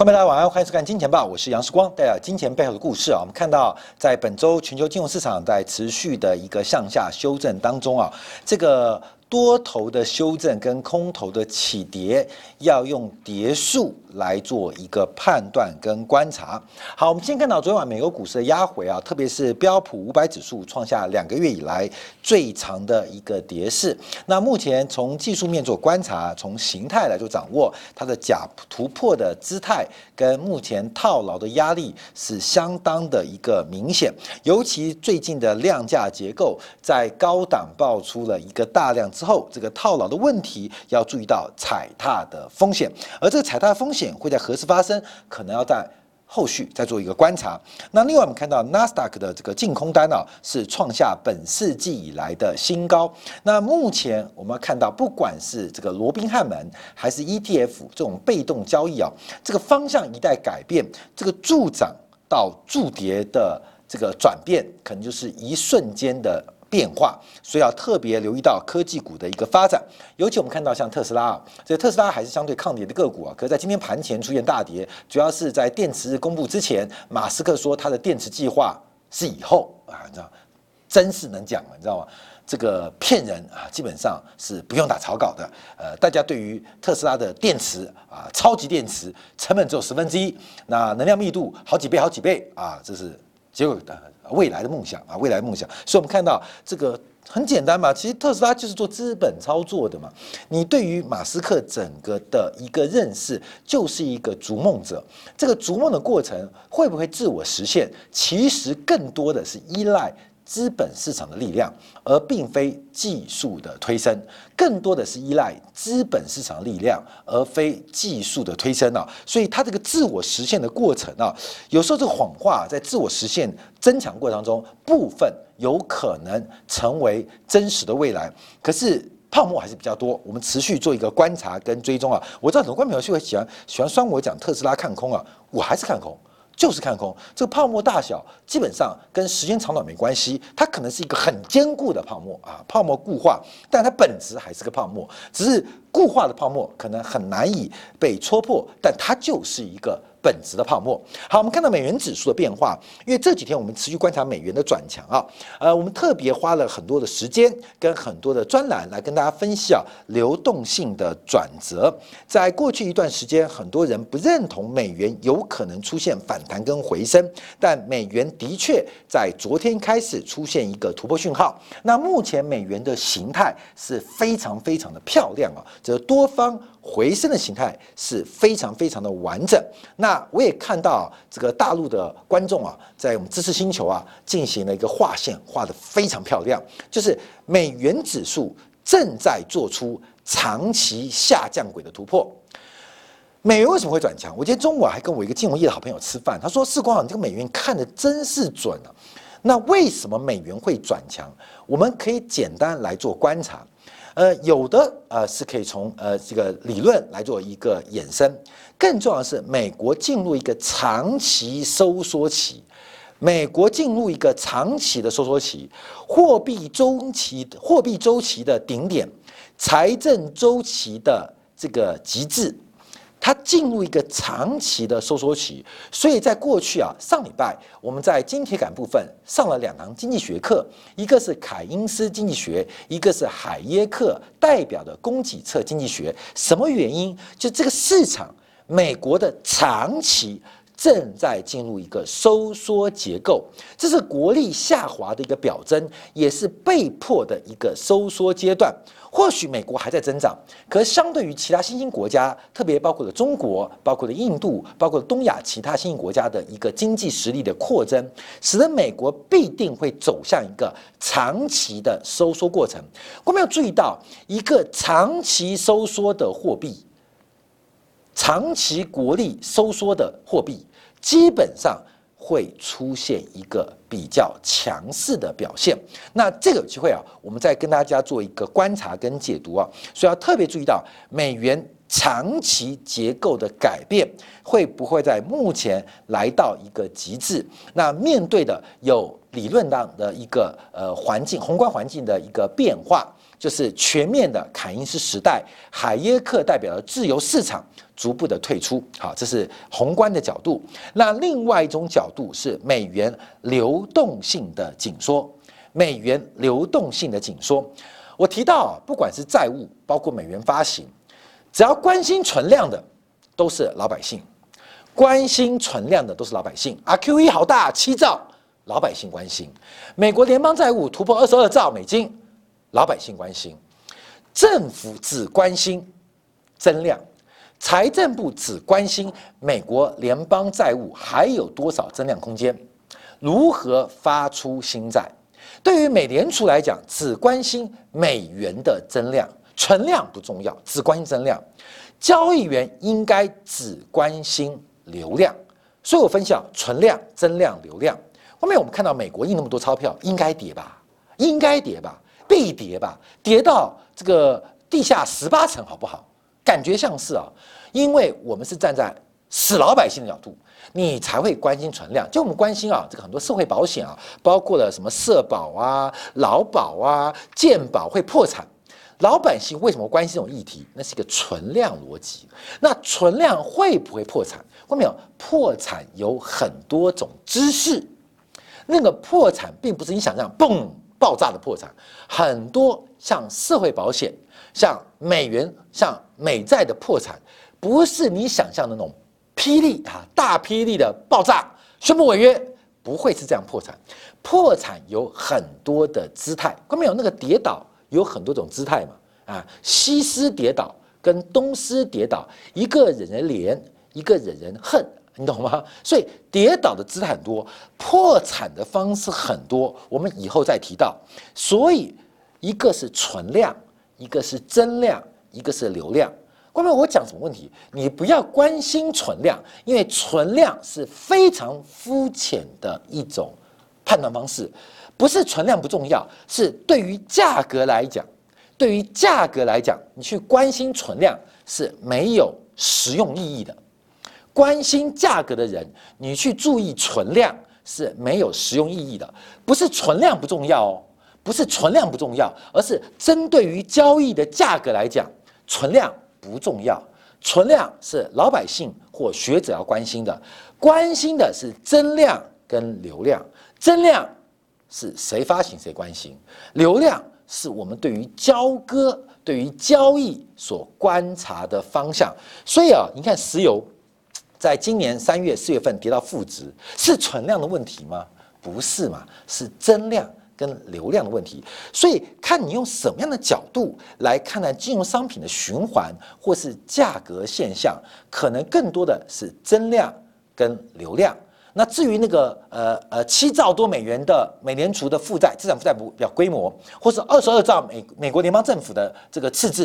欢迎大家晚安，欢迎收看《金钱报》，我是杨世光，带来金钱背后的故事啊。我们看到，在本周全球金融市场在持续的一个向下修正当中啊，这个多头的修正跟空头的起跌，要用跌数来做一个判断跟观察。好，我们先看到昨天晚美国股市的压回啊，特别是标普500指数创下2个月以来最长的一个跌势。那目前从技术面做观察，从形态来做掌握，它的假突破的姿态跟目前套牢的压力是相当的一个明显。尤其最近的量价结构在高档爆出了一个大量之后，这个套牢的问题要注意到踩踏的风险，而这个踩踏的风险会在何时发生？可能要在后续再做一个观察。那另外我们看到 NASDAQ 的这个净空单啊，是创下本世纪以来的新高。那目前我们看到，不管是这个罗宾汉门还是 ETF 这种被动交易啊，这个方向一旦改变，这个助涨到助跌的这个转变，可能就是一瞬间的变化，所以要特别留意到科技股的一个发展。尤其我们看到像特斯拉啊，这特斯拉还是相对抗跌的个股啊，可是在今天盘前出现大跌，主要是在电池日公布之前，马斯克说他的电池计划是以后啊，你知道，真是能讲了，你知道吗？这个骗人啊，基本上是不用打草稿的。大家对于特斯拉的电池啊，超级电池成本只有1/10，那能量密度好几倍啊，这是结果的。未来的梦想，所以我们看到这个很简单嘛，其实特斯拉就是做资本操作的嘛。你对于马斯克整个的一个认识，就是一个逐梦者。这个逐梦的过程会不会自我实现，其实更多的是依赖资本市场的力量，而并非技术的推升，更多的是依赖资本市场力量，而非技术的推升啊。所以它这个自我实现的过程啊，有时候这个谎话在自我实现增强过程当中，部分有可能成为真实的未来，可是泡沫还是比较多，我们持续做一个观察跟追踪啊。我知道很多观众朋友会喜欢酸我讲特斯拉看空啊，我还是看空。就是看空，这个泡沫大小基本上跟时间长短没关系，它可能是一个很坚固的泡沫啊，泡沫固化，但它本质还是个泡沫，只是固化的泡沫可能很难以被戳破，但它就是一个本质的泡沫。好，我们看到美元指数的变化，因为这几天我们持续观察美元的转强啊，我们特别花了很多的时间跟很多的专栏来跟大家分析啊流动性的转折。在过去一段时间，很多人不认同美元有可能出现反弹跟回升，但美元的确在昨天开始出现一个突破讯号。那目前美元的形态是非常的漂亮啊，这多方回升的形态是非常的完整。那我也看到这个大陆的观众啊，在我们知识星球啊进行了一个画线，画得非常漂亮，就是美元指数正在做出长期下降轨的突破。美元为什么会转强？我今天中午还跟我一个金融业的好朋友吃饭，他说：“世光啊，你这个美元看得真是准啊。”那为什么美元会转强？我们可以简单来做观察。有的是可以从这个理论来做一个衍生，更重要的是美国进入一个长期收缩期，货币周期的顶点，财政周期的这个极致，它进入一个长期的收缩期。所以在过去啊，上礼拜我们在金铁杆部分上了2堂经济学课，一个是凯因斯经济学，一个是海耶克代表的供给侧经济学。什么原因？就这个市场，美国的长期正在进入一个收缩结构，这是国力下滑的一个表征，也是被迫的一个收缩阶段。或许美国还在增长，可相对于其他新兴国家，特别包括了中国、包括了印度、包括了东亚其他新兴国家的一个经济实力的扩增，使得美国必定会走向一个长期的收缩过程。我们要注意到，一个长期收缩的货币，长期国力收缩的货币，基本上会出现一个比较强势的表现。那这个有机会啊，我们再跟大家做一个观察跟解读啊，所以要特别注意到美元长期结构的改变会不会在目前来到一个极致？那面对的有理论上的一个环境，宏观环境的一个变化，就是全面的凯因斯时代，海耶克代表的自由市场逐步的退出。好，这是宏观的角度。那另外一种角度是美元流动性的紧缩，美元流动性的紧缩。我提到啊，不管是债务，包括美元发行。只要关心存量的都是老百姓，关心存量的都是老百姓。QE 好大，7兆，老百姓关心。美国联邦债务突破22兆美金，老百姓关心。政府只关心增量，财政部只关心美国联邦债务还有多少增量空间，如何发出新债。对于美联储来讲，只关心美元的增量。存量不重要，只关心增量。交易员应该只关心流量，所以我分析啊，存量、增量、流量。后面我们看到美国印那么多钞票，应该跌吧？应该跌吧？必跌吧？跌到这个地下18层好不好？感觉像是啊，因为我们是站在死老百姓的角度，你才会关心存量。就我们关心啊，这个很多社会保险啊，包括了什么社保啊、劳保啊、健保会破产。老百姓为什么关心这种议题？那是一个存量逻辑。那存量会不会破产？看到没有？破产有很多种姿势。那个破产并不是你想象嘣爆炸的破产，很多像社会保险、像美元、像美债的破产，不是你想象的那种霹雳啊大霹雳的爆炸，宣布违约。不会是这样破产。破产有很多的姿态。看到没有？那个跌倒。有很多种姿态嘛，西施跌倒跟东施跌倒，一个惹人怜，一个惹人恨，你懂吗？所以跌倒的姿态很多，破产的方式很多，我们以后再提到。所以一个是存量，一个是增量，一个是流量。后面我讲什么问题？你不要关心存量，因为存量是非常肤浅的一种判断方式。不是存量不重要，是对于价格来讲，对于价格来讲，你去关心存量是没有实用意义的。关心价格的人，你去注意存量是没有实用意义的。不是存量不重要哦，不是存量不重要，而是针对于交易的价格来讲，存量不重要。存量是老百姓或学者要关心的，关心的是增量跟流量，增量。是谁发行谁关心，流量是我们对于交割、对于交易所观察的方向。所以啊，你看石油在今年3月、4月份跌到负值，是存量的问题吗？不是嘛，是增量跟流量的问题。所以看你用什么样的角度来看待金融商品的循环或是价格现象，可能更多的是增量跟流量。那至于那个7兆多美元的美联储的负债资产负债表规模，或是22兆美国联邦政府的这个赤字，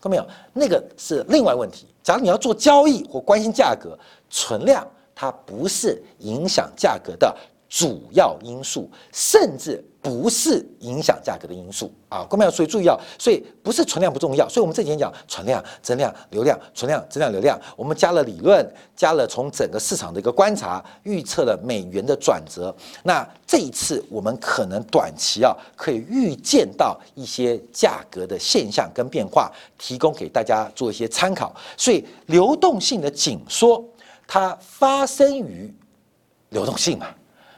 看到没有？那个是另外问题。假如你要做交易或关心价格，存量它不是影响价格的主要因素，甚至不是影响价格的因素啊！各位朋友，所以注意啊，所以不是存量不重要，所以我们这几天讲存量、增量、流量，存量、增量、流量，我们加了理论，加了从整个市场的一个观察，预测了美元的转折。那这一次我们可能短期啊，可以预见到一些价格的现象跟变化，提供给大家做一些参考。所以流动性的紧缩，它发生于流动性嘛，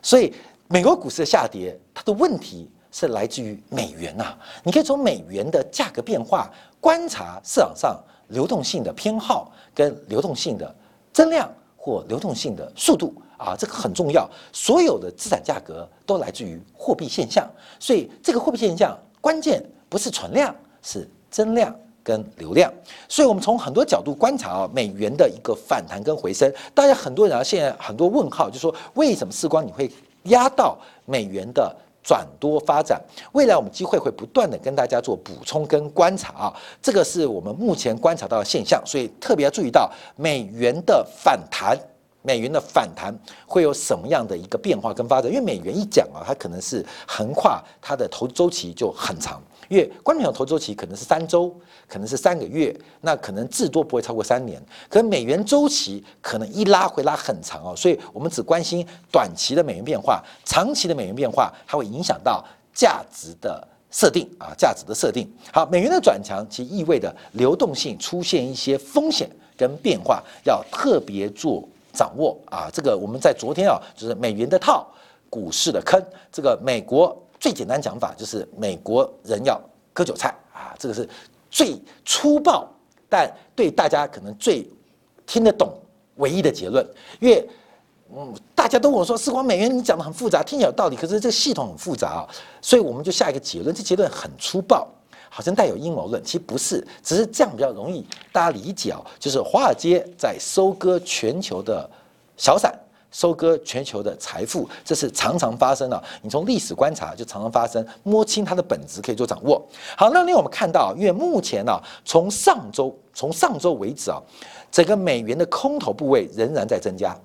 所以。美国股市的下跌，它的问题是来自于美元呐。你可以从美元的价格变化观察市场上流动性的偏好跟流动性的增量或流动性的速度啊，这个很重要。所有的资产价格都来自于货币现象，所以这个货币现象关键不是存量，是增量。跟流量，所以我们从很多角度观察啊美元的一个反弹跟回升。大家很多人啊，现在很多问号，就说为什么时光你会压到美元的转多发展？未来我们机会会不断的跟大家做补充跟观察啊，这个是我们目前观察到的现象，所以特别要注意到美元的反弹美元的反弹会有什么样的一个变化跟发展？因为美元一讲啊，它可能是横跨它的投资周期就很长，因为观众朋友投资周期可能是3周，可能是3个月，那可能至多不会超过3年。可是美元周期可能一拉会拉很长哦，所以我们只关心短期的美元变化，长期的美元变化它会影响到价值的设定啊，价值的设定。好，美元的转强其实意味着流动性出现一些风险跟变化，要特别做掌握啊。这个我们在昨天啊，就是美元的套，股市的坑。这个美国最简单讲法就是美国人要割韭菜啊，这个是最粗暴，但对大家可能最听得懂唯一的结论，因为大家都跟我说，世光美元你讲得很复杂，听起来有道理，可是这个系统很复杂啊，所以我们就下一个结论，这结论很粗暴，好像带有阴谋论，其实不是，只是这样比较容易大家理解啊，就是华尔街在收割全球的小散，收割全球的财富，这是常常发生的。你从历史观察就常常发生，摸清它的本质可以做掌握。好，那另外我们看到，因为目前呢，从上周为止啊，整个美元的空头部位仍然在增加。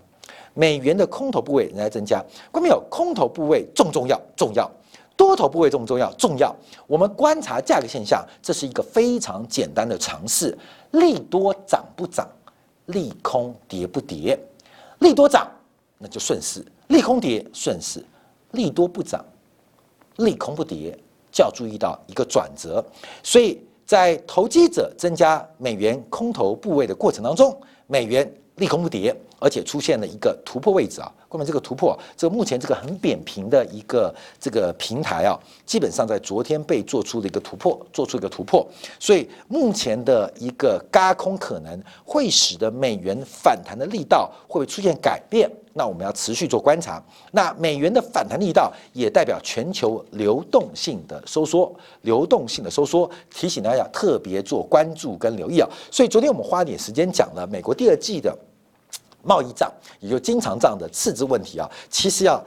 美元的空头部位仍然增加，观众朋友，空头部位重要，多头部位重要。我们观察价格现象，这是一个非常简单的常识：利多涨不涨，利空跌不跌。利多涨那就顺势，利空跌顺势；利多不涨，利空不跌，就要注意到一个转折。所以在投机者增加美元空头部位的过程当中，美元利空不跌，而且出现了一个突破位置啊！关于这个突破，这个目前这个很扁平的一个这个平台啊，基本上在昨天被做出一个突破，所以目前的一个轧空可能会使得美元反弹的力道会不会出现改变？那我们要持续做观察。那美元的反弹力道也代表全球流动性的收缩，提醒大家特别做关注跟留意啊！所以昨天我们花点时间讲了美国第2季的贸易账，也就经常账的赤字问题啊，其实要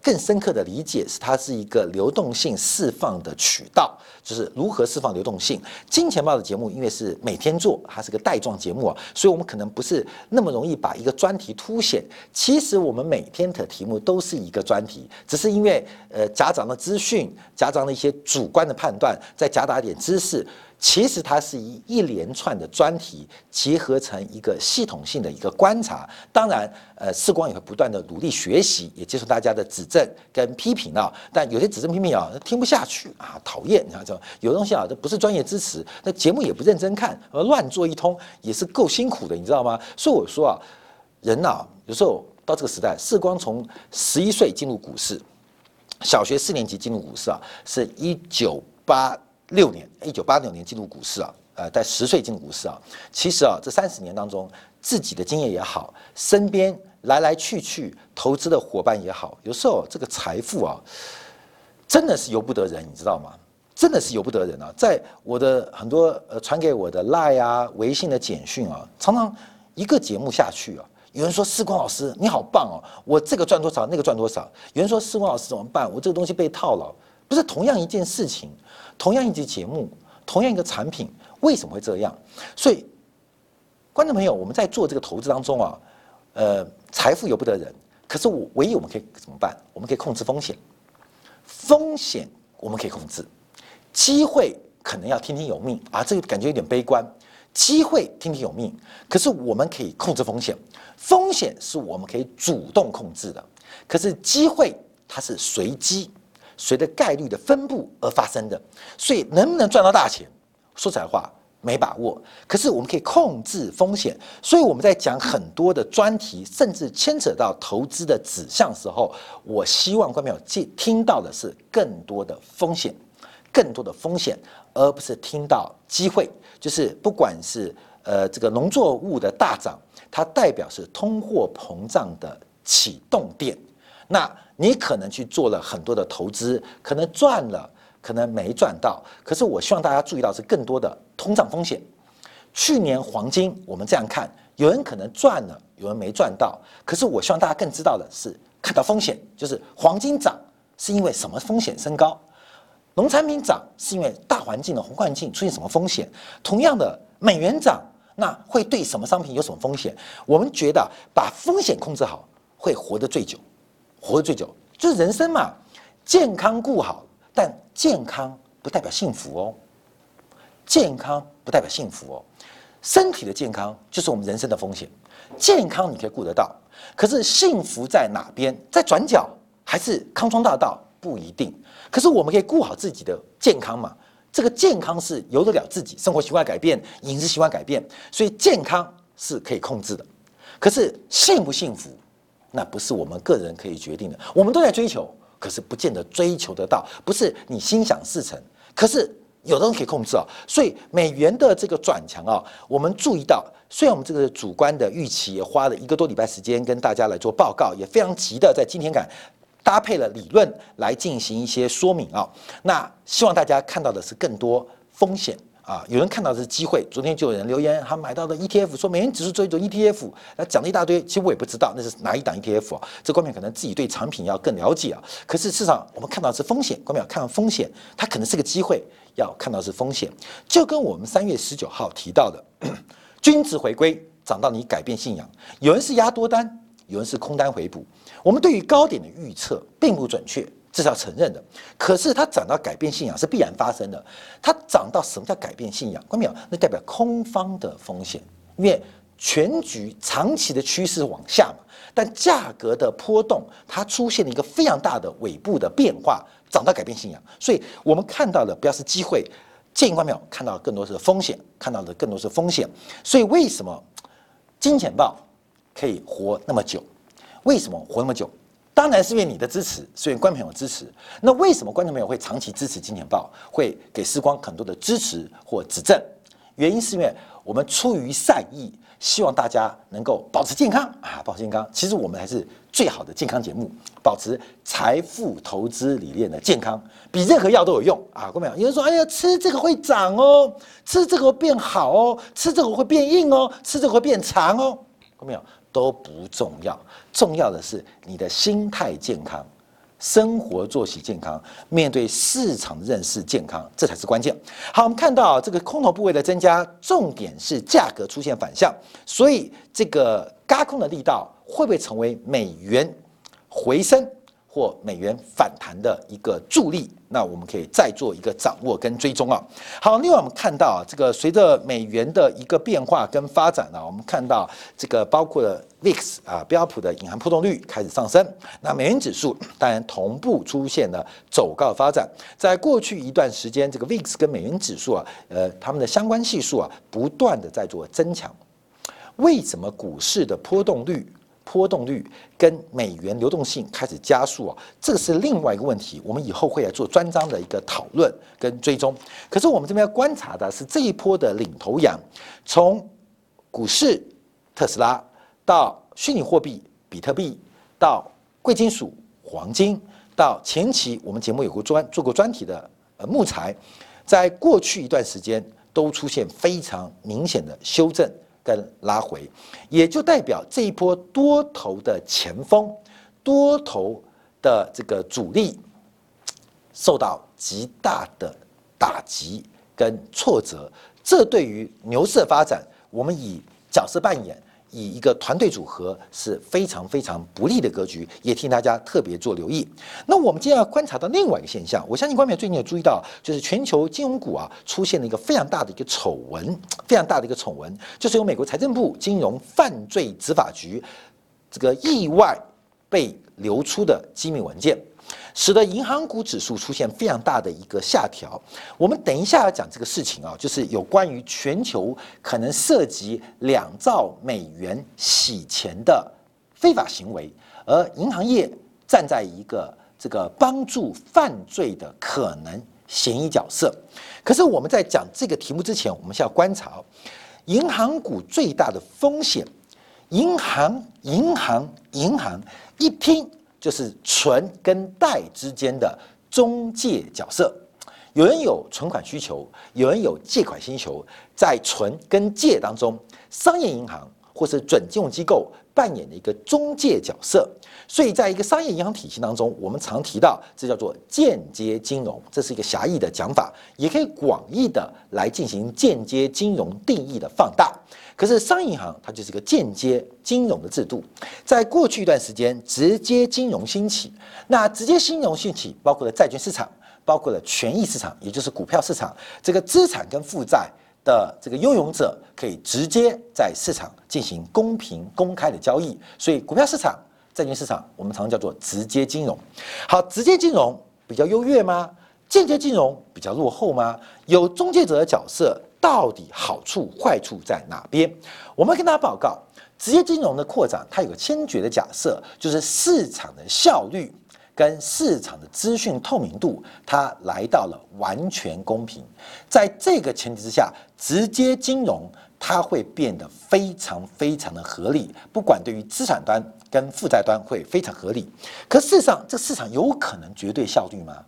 更深刻的理解是它是一个流动性释放的渠道，就是如何释放流动性。金钱豹的节目因为是每天做，它是个带状节目啊，所以我们可能不是那么容易把一个专题凸显。其实我们每天的题目都是一个专题，只是因为夹杂的资讯、夹杂的一些主观的判断，再夹杂一点知识。其实它是一连串的专题结合成一个系统性的一个观察，当然，世光也会不断的努力学习，也接受大家的指正跟批评啊。但有些指正批评啊，听不下去啊，讨厌啊，这有东西啊，这不是专业支持，那节目也不认真看，乱做一通也是够辛苦的，你知道吗？所以我说啊，人啊，有时候到这个时代，世光从11岁进入股市，小学4年级进入股市啊，是1986年进入股市啊，在10岁进入股市啊。其实啊，这30年当中，自己的经验也好，身边来去投资的伙伴也好，有时候这个财富啊，真的是由不得人，你知道吗？真的是由不得人啊！在我的很多传给我的 LINE 啊、微信的简讯啊，常常一个节目下去啊。有人说世光老师你好棒哦，我这个赚多少，那个赚多少。有人说世光老师怎么办？我这个东西被套牢。不是同样一件事情，同样一集节目，同样一个产品，为什么会这样？所以，观众朋友，我们在做这个投资当中啊，财富由不得人，可是我们可以怎么办？我们可以控制风险，风险我们可以控制，机会可能要听天由命啊，这个感觉有点悲观。机会听天由命，可是我们可以控制风险，风险是我们可以主动控制的，可是机会它是随机。随着概率的分布而发生的，所以能不能赚到大钱，说实在话没把握。可是我们可以控制风险，所以我们在讲很多的专题，甚至牵扯到投资的指向时候，我希望观众朋友听到的是更多的风险，而不是听到机会。就是不管是这个农作物的大涨，它代表是通货膨胀的启动点。那你可能去做了很多的投资，可能赚了，可能没赚到。可是我希望大家注意到是更多的通胀风险。去年黄金，我们这样看，有人可能赚了，有人没赚到。可是我希望大家更知道的是，看到风险，就是黄金涨是因为什么风险升高，农产品涨是因为大环境的宏观环境出现什么风险。同样的，美元涨，那会对什么商品有什么风险？我们觉得把风险控制好，会活得最久，活得最久就是人生嘛，健康顾好，但健康不代表幸福哦，健康不代表幸福哦，身体的健康就是我们人生的风险，健康你可以顾得到，可是幸福在哪边？在转角还是康庄大道？不一定，可是我们可以顾好自己的健康嘛。这个健康是由得了自己，生活习惯改变，饮食习惯改变，所以健康是可以控制的。可是幸不幸福，那不是我们个人可以决定的。我们都在追求，可是不见得追求得到，不是你心想事成。可是有的人可以控制啊，所以美元的这个转强啊，我们注意到。虽然我们这个主观的预期也花了1个多礼拜时间跟大家来做报告，也非常急的在今天赶搭配了理论来进行一些说明啊。那希望大家看到的是更多风险啊，有人看到的是机会。昨天就有人留言，他买到的 ETF 说美元指数追逐 ETF， 讲了一大堆，其实我也不知道那是哪一档 ETF 啊。这观点可能自己对产品要更了解啊。可是事实上我们看到的是风险，观点要看到风险，它可能是个机会，要看到是风险。就跟我们3月19号提到的。均值回归，涨到你改变信仰。有人是压多单，有人是空单回补。我们对于高点的预测并不准确，这是要承认的。可是它涨到改变信仰是必然发生的。它涨到什么叫改变信仰？看到没有？那代表空方的风险，因为全局长期的趋势往下嘛。但价格的波动，它出现了一个非常大的尾部的变化，涨到改变信仰。所以我们看到的不要是机会。建议观众朋友看到更多是风险，看到的更多是风险，所以为什么金钱豹可以活那么久？为什么活那么久？当然是因为你的支持，是因为观众朋友支持。那为什么观众朋友会长期支持金钱豹，会给世光很多的支持或指正？原因是因为我们出于善意，希望大家能够保持健康啊，保持健康。其实我们还是最好的健康节目，保持财富投资理念的健康，比任何药都有用啊！各位，有人说：“哎呀，吃这个会长哦，吃这个会变好哦，吃这个会变硬哦，吃这个会变长哦。”各位，都不重要，重要的是你的心态健康。生活作息健康，面对市场的认识健康，这才是关键。好，我们看到这个空头部位的增加，重点是价格出现反向，所以这个轧空的力道会不会成为美元回升或美元反弹的一个助力？那我们可以再做一个掌握跟追踪啊。好，另外我们看到这个随着美元的一个变化跟发展呢，我们看到这个包括了 VIX 啊标普的隐含波动率开始上升，那美元指数当然同步出现了走高发展。在过去一段时间，这个 VIX 跟美元指数啊，他们的相关系数啊不断的在做增强。为什么股市的波动率跟美元流动性开始加速啊，这个是另外一个问题，我们以后会来做专章的一个讨论跟追踪。可是我们这边要观察的是这一波的领头羊，从股市特斯拉到虚拟货币比特币，到贵金属黄金，到前期我们节目有过做过专题的木材，在过去一段时间都出现非常明显的修正。跟拉回，也就代表这一波多头的前锋，多头的这个主力受到极大的打击跟挫折，这对于牛市的发展，我们以角色扮演。以一个团队组合是非常不利的格局，也替大家特别做留意。那我们今天要观察到另外一个现象，我相信观众最近有注意到，就是全球金融股啊出现了一个非常大的一个丑闻，非常大的一个丑闻，就是由美国财政部金融犯罪执法局这个意外被流出的机密文件，使得银行股指数出现非常大的一个下调。我们等一下要讲这个事情啊，就是有关于全球可能涉及2兆美元洗钱的非法行为，而银行业站在一个这个帮助犯罪的可能嫌疑角色。可是我们在讲这个题目之前，我们先要观察银行股最大的风险。银行一听就是存跟贷之间的中介角色，有人有存款需求，有人有借款需求，在存跟借当中，商业银行或是准金融机构扮演的一个中介角色。所以在一个商业银行体系当中，我们常提到这叫做间接金融，这是一个狭义的讲法，也可以广义的来进行间接金融定义的放大。可是商业银行它就是一个间接金融的制度，在过去一段时间直接金融兴起，那直接金融兴起包括了债券市场，包括了权益市场，也就是股票市场，这个资产跟负债的这个拥有者可以直接在市场进行公平公开的交易，所以股票市场、债券市场我们常常叫做直接金融。好，直接金融比较优越吗？间接金融比较落后吗？有中介者的角色到底好处坏处在哪边？我们跟大家报告，直接金融的扩展它有个先决的假设，就是市场的效率跟市场的资讯透明度，它来到了完全公平。在这个前提之下，直接金融它会变得非常非常的合理，不管对于资产端跟负债端会非常合理。可事实上，这个市场有可能绝对效率吗？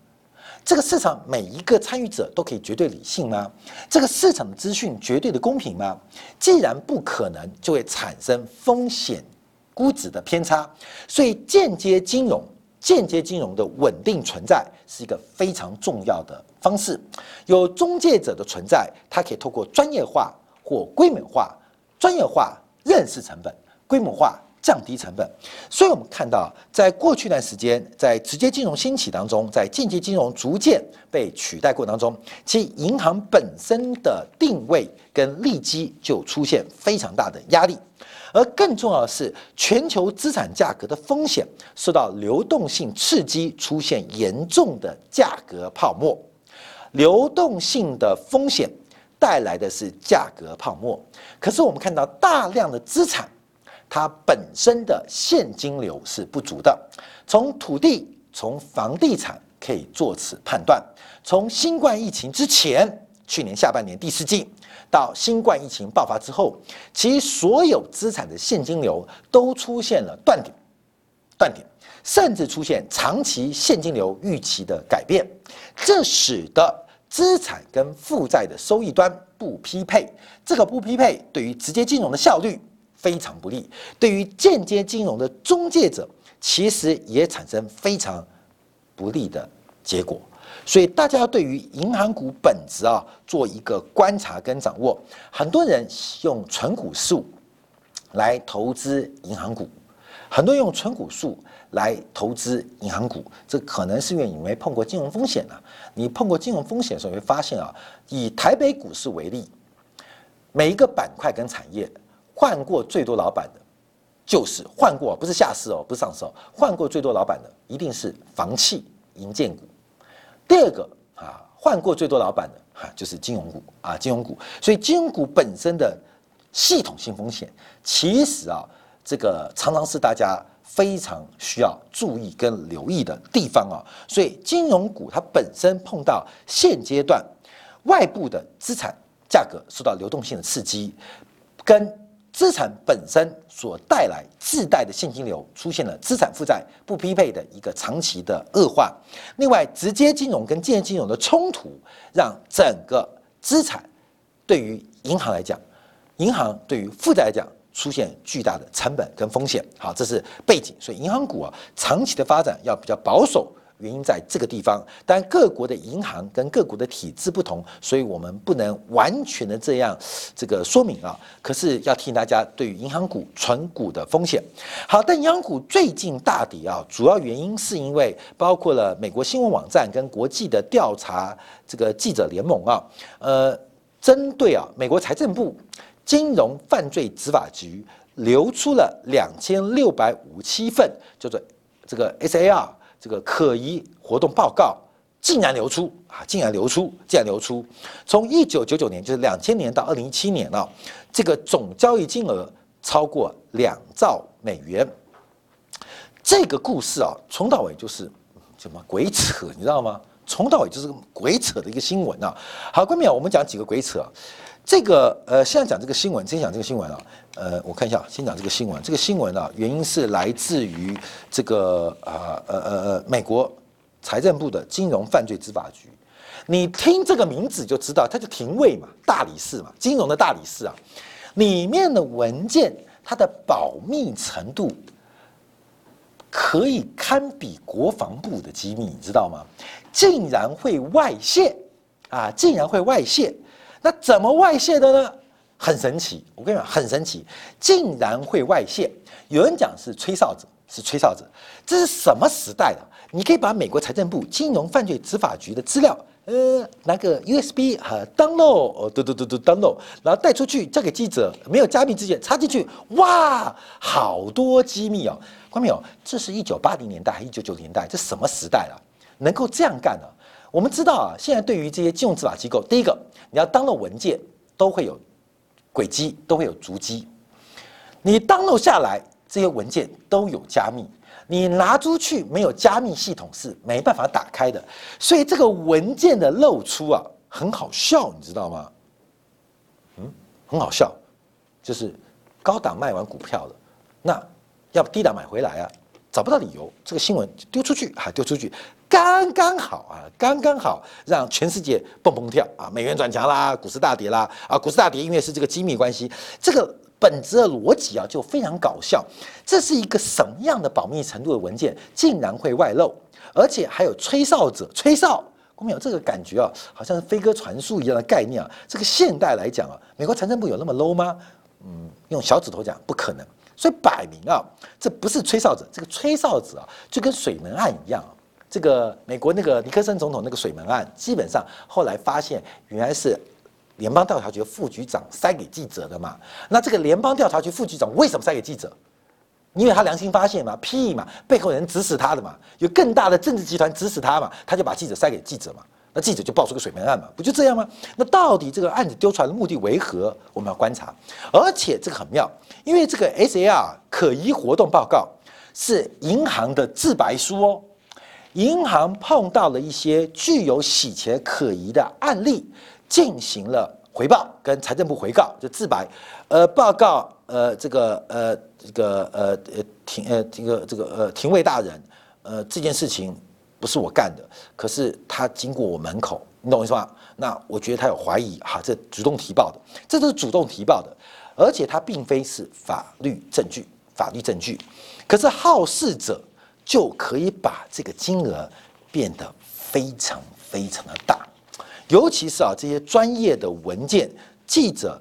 这个市场每一个参与者都可以绝对理性吗？这个市场的资讯绝对的公平吗？既然不可能，就会产生风险估值的偏差。所以间接金融的稳定存在是一个非常重要的方式，有中介者的存在，它可以透过专业化或规模化，专业化认识成本，规模化降低成本。所以我们看到，在过去一段时间，在直接金融兴起当中，在间接金融逐渐被取代过当中，其实银行本身的定位跟利基就出现非常大的压力。而更重要的是，全球资产价格的风险受到流动性刺激，出现严重的价格泡沫。流动性的风险带来的是价格泡沫。可是我们看到大量的资产，它本身的现金流是不足的。从土地、从房地产可以做此判断。从新冠疫情之前，去年下半年第四季到新冠疫情爆发之后，其所有资产的现金流都出现了断点，甚至出现长期现金流预期的改变，这使得资产跟负债的收益端不匹配。这个不匹配对于直接金融的效率非常不利，对于间接金融的中介者其实也产生非常不利的结果。所以大家要对于银行股本质做一个观察跟掌握。很多人用存股数来投资银行股，这可能是因为你没碰过金融风险啊。你碰过金融风险的时候，你会发现啊，以台北股市为例，每一个板块跟产业换过最多老板的，就是换过不是下市不是上市换过最多老板的一定是房企、营建股。第二个换过最多老板的就是金融股。所以金融股本身的系统性风险，其实这个常常是大家非常需要注意跟留意的地方所以金融股它本身碰到现阶段外部的资产价格受到流动性的刺激，跟资产本身所带来自带的现金流出现了资产负债不匹配的一个长期的恶化。另外，直接金融跟间接金融的冲突，让整个资产对于银行来讲，银行对于负债来讲出现巨大的成本跟风险。好，这是背景。所以银行股长期的发展要比较保守。原因在这个地方，但各国的银行跟各国的体制不同，所以我们不能完全的这样这个说明啊。可是要提醒大家对于银行股、存股的风险。好，但银行股最近大跌主要原因是因为包括了美国新闻网站跟国际的调查这个记者联盟针对美国财政部金融犯罪执法局流出了2657份，叫做这个 SAR。这个可疑活动报告竟然流出。从1999年，就是2000年到2017年这个总交易金额超过2兆美元。这个故事从到尾就是什么鬼扯，你知道吗？从到尾就是鬼扯的一个新闻好，各位朋友，我们讲几个鬼扯。这个先讲这个新闻。这个新闻原因是来自于这个美国财政部的金融犯罪执法局。你听这个名字就知道，它就廷尉嘛，大理事嘛，金融的大理事里面的文件，它的保密程度可以堪比国防部的机密，你知道吗？竟然会外泄。那怎么外泄的呢？很神奇。我跟你讲，很神奇，竟然会外泄。有人讲是吹哨子，是吹哨子。这是什么时代了？你可以把美国财政部金融犯罪执法局的资料，拿个 USB 和 download， download， 然后带出去交给记者，没有加密之前插进去，哇，好多机密哦。观众朋友，这是1980年代还是1990年代？这什么时代了？能够这样干呢？我们知道啊，现在对于这些金融执法机构，第一个，你要download文件都会有轨迹，都会有足迹。你download下来，这些文件都有加密，你拿出去没有加密系统是没办法打开的。所以这个文件的露出啊，很好笑，你知道吗？很好笑，就是高档卖完股票了，那要低档买回来啊。找不到理由，这个新闻丢出去啊，丢出去，刚刚好啊，刚刚好让全世界蹦蹦跳啊，美元转强啦，股市大跌啦啊，股市大跌因为是这个机密关系，这个本质的逻辑啊就非常搞笑。这是一个什么样的保密程度的文件，竟然会外露，而且还有吹哨者吹哨。我们有这个感觉啊，好像是飞鸽传书一样的概念啊。这个现代来讲啊，美国财政部有那么 low 吗？用小指头讲，不可能。所以摆明啊，这不是吹哨子，这个吹哨子啊，就跟水门案一样啊。这个美国那个尼克森总统那个水门案，基本上后来发现原来是联邦调查局副局长塞给记者的嘛。那这个联邦调查局副局长为什么塞给记者？因为他良心发现嘛，屁嘛，背后人指使他的嘛，有更大的政治集团指使他嘛，他就把记者塞给记者嘛。那记者就爆出个水门案嘛，不就这样吗？那到底这个案子丢出来的目的为何？我们要观察。而且这个很妙，因为这个 SAR 可疑活动报告是银行的自白书哦。银行碰到了一些具有洗钱可疑的案例，进行了回报，跟财政部回告，就自白，报告，廷尉大人，这件事情不是我干的，可是他经过我门口，你懂我意思吗？那我觉得他有怀疑哈，这主动提报的，这都是主动提报的，而且他并非是法律证据，法律证据，可是好事者就可以把这个金额变得非常非常的大，尤其是啊这些专业的文件，记者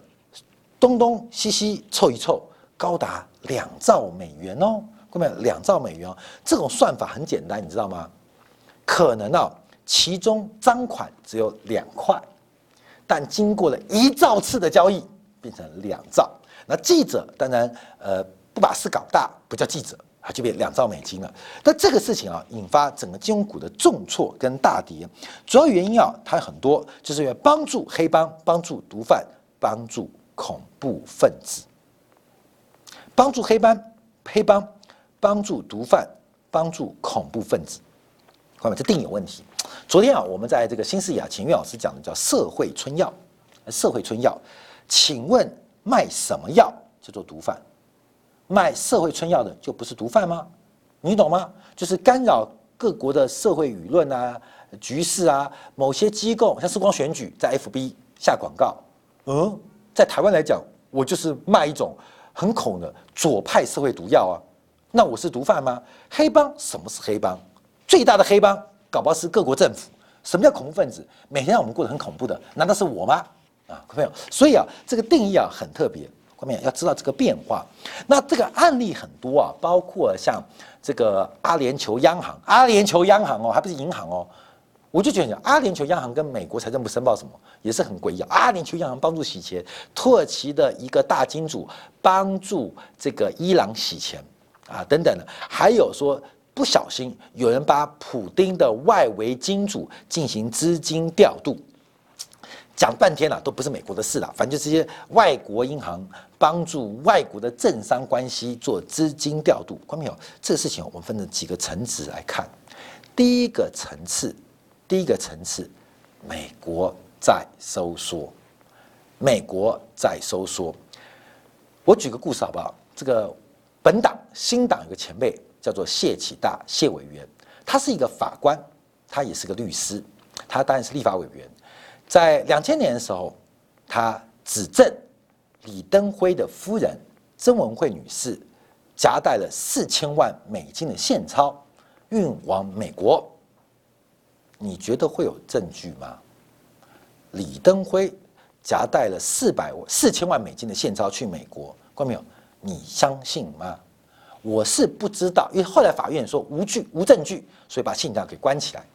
东东西西凑一凑，高达2兆美元哦，各位2兆美元哦，这种算法很简单，你知道吗？可能啊，其中赃款只有2块，但经过了1兆次的交易，变成2兆。那记者当然不把事搞大，不叫记者，他就变2兆美金了。但这个事情啊，引发整个金融股的重挫跟大跌，主要原因啊，它有很多，就是因为帮助黑帮、帮助毒贩、帮助恐怖分子、帮助黑帮、帮助毒贩、帮助恐怖分子。看到没？这定有问题。昨天啊，我们在这个新视野秦岳老师讲的叫社会春药，社会春药。请问卖什么药叫做毒贩？卖社会春药的就不是毒贩吗？你懂吗？就是干扰各国的社会舆论啊、局势啊。某些机构像世光选举在 FB 下广告，在台湾来讲，我就是卖一种很恐的左派社会毒药啊。那我是毒贩吗？黑帮，什么是黑帮？最大的黑帮搞不好是各国政府。什么叫恐怖分子？每天让我们过得很恐怖的，难道是我吗？啊，各位朋友，所以啊，这个定义啊很特别，各位朋友要知道这个变化。那这个案例很多啊，包括像这个阿联酋央行，阿联酋央行哦，还不是银行哦。我就觉得阿联酋央行跟美国财政部申报什么也是很诡异啊。阿联酋央行帮助洗钱，土耳其的一个大金主帮助这个伊朗洗钱啊，等等的，还有说。不小心有人把普丁的外围金主进行资金调度，讲半天了，都不是美国的事了，反正这些外国银行帮助外国的政商关系做资金调度。观众朋友，这个事情我们分成几个层次来看。第一个层次，美国在收缩，我举个故事好不好？这个本党新党有个前辈。叫做谢启大，谢委员，他是一个法官，他也是个律师，他当然是立法委员。在2000年的时候，他指证李登辉的夫人曾文惠女士夹带了4000万美金的现钞运往美国。你觉得会有证据吗？李登辉夹带了4000万美金的现钞去美国，观众朋友，你相信吗？我是不知道，因为后来法院说无证据，所以把信条给关起来。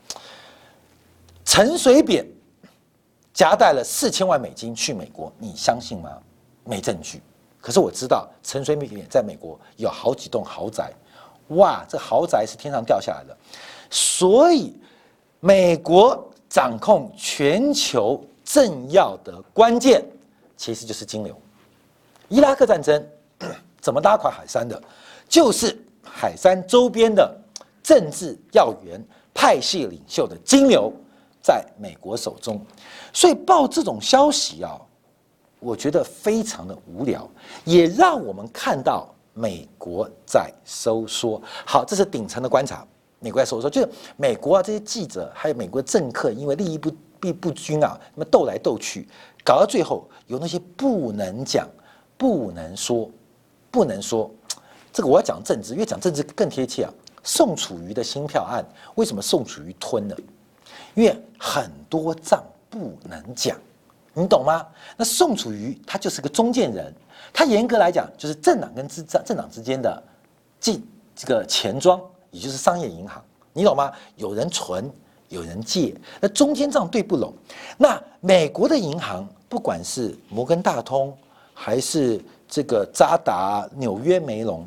陈水扁夹带了4000万美金去美国，你相信吗？没证据。可是我知道陈水扁在美国有好几栋豪宅，哇，这豪宅是天上掉下来的。所以美国掌控全球政要的关键其实就是金流。伊拉克战争怎么拉垮海珊的，就是海珊周边的政治要员、派系领袖的金流在美国手中。所以报这种消息啊，我觉得非常的无聊，也让我们看到美国在收缩。好，这是顶层的观察，美国在收缩，就是美国啊这些记者还有美国政客，因为利益不均啊，那么斗来斗去，搞到最后有那些不能讲、不能说、不能说。这个我要讲政治，因为讲政治更贴切啊。宋楚瑜的新票案，为什么宋楚瑜吞了？因为很多账不能讲。你懂吗？那宋楚瑜他就是个中间人，他严格来讲就是政党跟政党之间的这个钱庄，也就是商业银行，你懂吗？有人存，有人借，那中间账对不拢。那美国的银行，不管是摩根大通，还是这个渣打、纽约梅隆，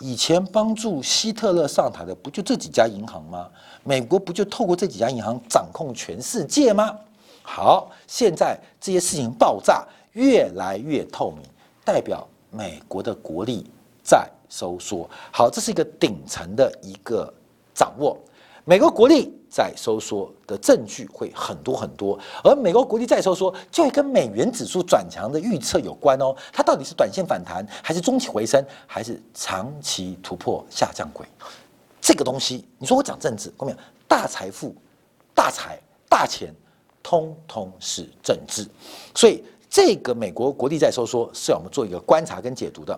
以前帮助希特勒上台的不就这几家银行吗？美国不就透过这几家银行掌控全世界吗？好，现在这些事情爆炸，越来越透明，代表美国的国力在收缩。好，这是一个顶层的一个掌握，美国国力在收缩的证据会很多很多，而美国国力在收缩就会跟美元指数转强的预测有关哦。它到底是短线反弹，还是中期回升，还是长期突破下降轨？这个东西，你说我讲政治，我讲大财富、大财、大钱。通通是政治，所以这个美国国力在收缩是要我们做一个观察跟解读的。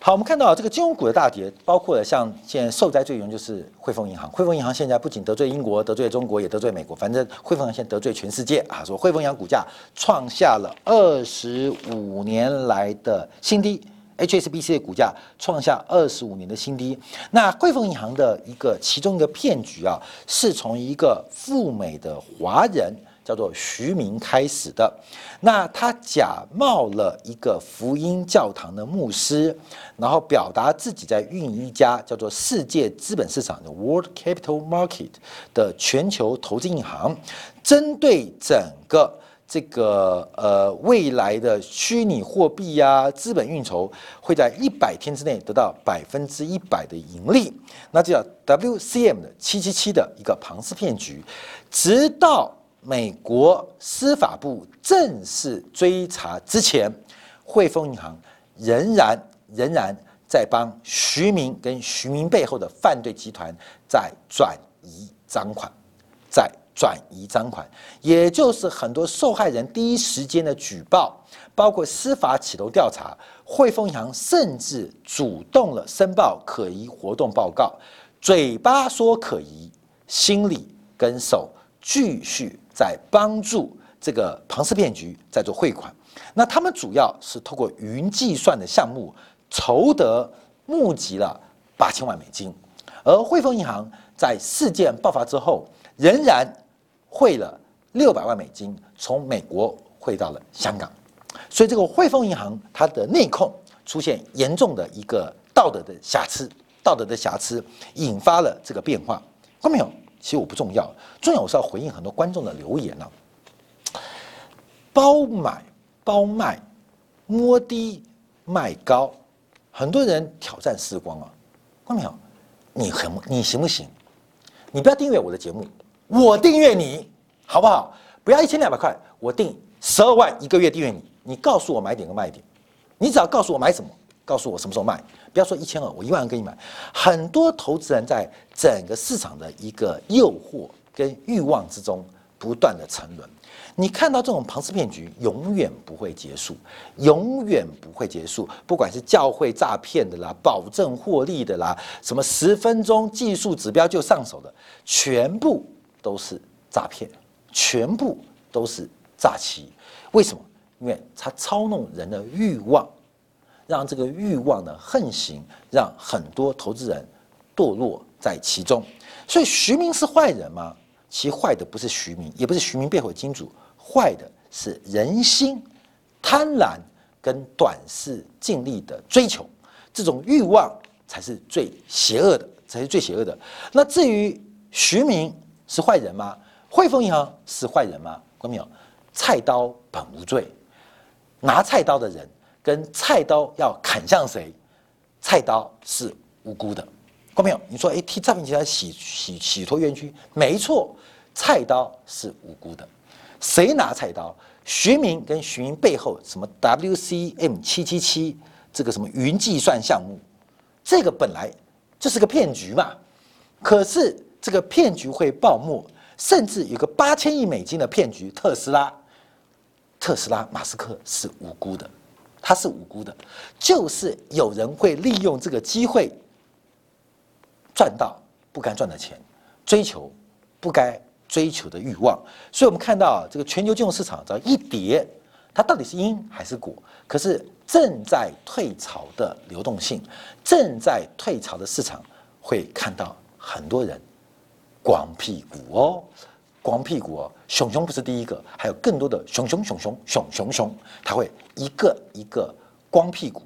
好，我们看到这个金融股的大跌，包括了像现在受灾最严就是汇丰银行。汇丰银行现在不仅得罪英国、得罪中国，也得罪美国，反正汇丰银行现在得罪全世界啊！说汇丰银行股价创下了25年来的新低。HSBC 的股价创下25年的新低。那汇丰银行的其中一个骗局啊，是从一个赴美的华人叫做徐明开始的。那他假冒了一个福音教堂的牧师，然后表达自己在运营一家叫做世界资本市场的 World Capital Market 的全球投资银行，针对整个这个未来的虚拟货币啊，资本运筹会在100天之内得到100%的盈利，那就叫 WCM 的777的一个庞氏骗局，直到美国司法部正式追查之前，汇丰银行仍然在帮徐明跟徐明背后的犯罪集团在转移赃款，在转移赃款，也就是很多受害人第一时间的举报，包括司法启动调查，汇丰银行甚至主动了申报可疑活动报告，嘴巴说可疑，心里跟手继续在帮助这个庞氏骗局在做汇款。那他们主要是透过云计算的项目募集了8000万美金，而汇丰银行在事件爆发之后，仍然汇了600万美金从美国汇到了香港，所以这个汇丰银行它的内控出现严重的一个道德的瑕疵，引发了这个变化。看到没有？其实我不重要，重要我是要回应很多观众的留言了。包买包卖，摸低卖高，很多人挑战时光啊。看到没有？你行不行？你不要订阅我的节目。我订阅你，好不好？不要1200块，我订12万一个月订阅你。你告诉我买点跟卖点，你只要告诉我买什么，告诉我什么时候卖。不要说1200，我1万给你买。很多投资人在整个市场的一个诱惑跟欲望之中不断的沉沦。你看到这种庞氏骗局永远不会结束，永远不会结束。不管是教会诈骗的啦，保证获利的啦，什么10分钟技术指标就上手的，全部都是诈骗，全部都是诈欺。为什么？因为它操弄人的欲望，让这个欲望的横行，让很多投资人堕落在其中。所以徐明是坏人吗？其实坏的不是徐明，也不是徐明背后的金主，坏的是人心贪婪跟短视尽力的追求，这种欲望才是最邪恶的，才是最邪恶的。那至于徐明是坏人吗？汇丰银行是坏人吗？看到没有？菜刀本无罪，拿菜刀的人跟菜刀要砍向谁，菜刀是无辜的。看到没有？你说，哎，替诈骗集团洗脱冤屈，没错，菜刀是无辜的。谁拿菜刀？徐明跟徐明背后什么 WCM777 这个什么云计算项目，这个本来就是个骗局嘛。可是这个骗局会爆幕，甚至有个8000亿美金的骗局，特斯拉马斯克是无辜的，他是无辜的，就是有人会利用这个机会赚到不该赚的钱，追求不该追求的欲望。所以我们看到这个全球金融市场只要一跌，它到底是因还是果？可是正在退潮的流动性，正在退潮的市场，会看到很多人光屁股哦，光屁股哦，熊熊不是第一个，还有更多的熊熊，它会一个一个光屁股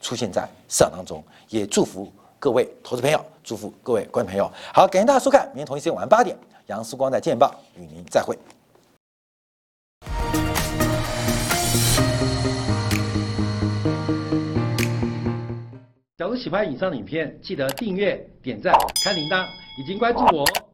出现在市场当中。也祝福各位投资朋友，祝福各位观众朋友。好，感谢大家收看，明天同一时间晚上8点，杨世光在《见报》与您再会。假如喜欢以上的影片，记得订阅、点赞、开铃铛，已经关注我哦。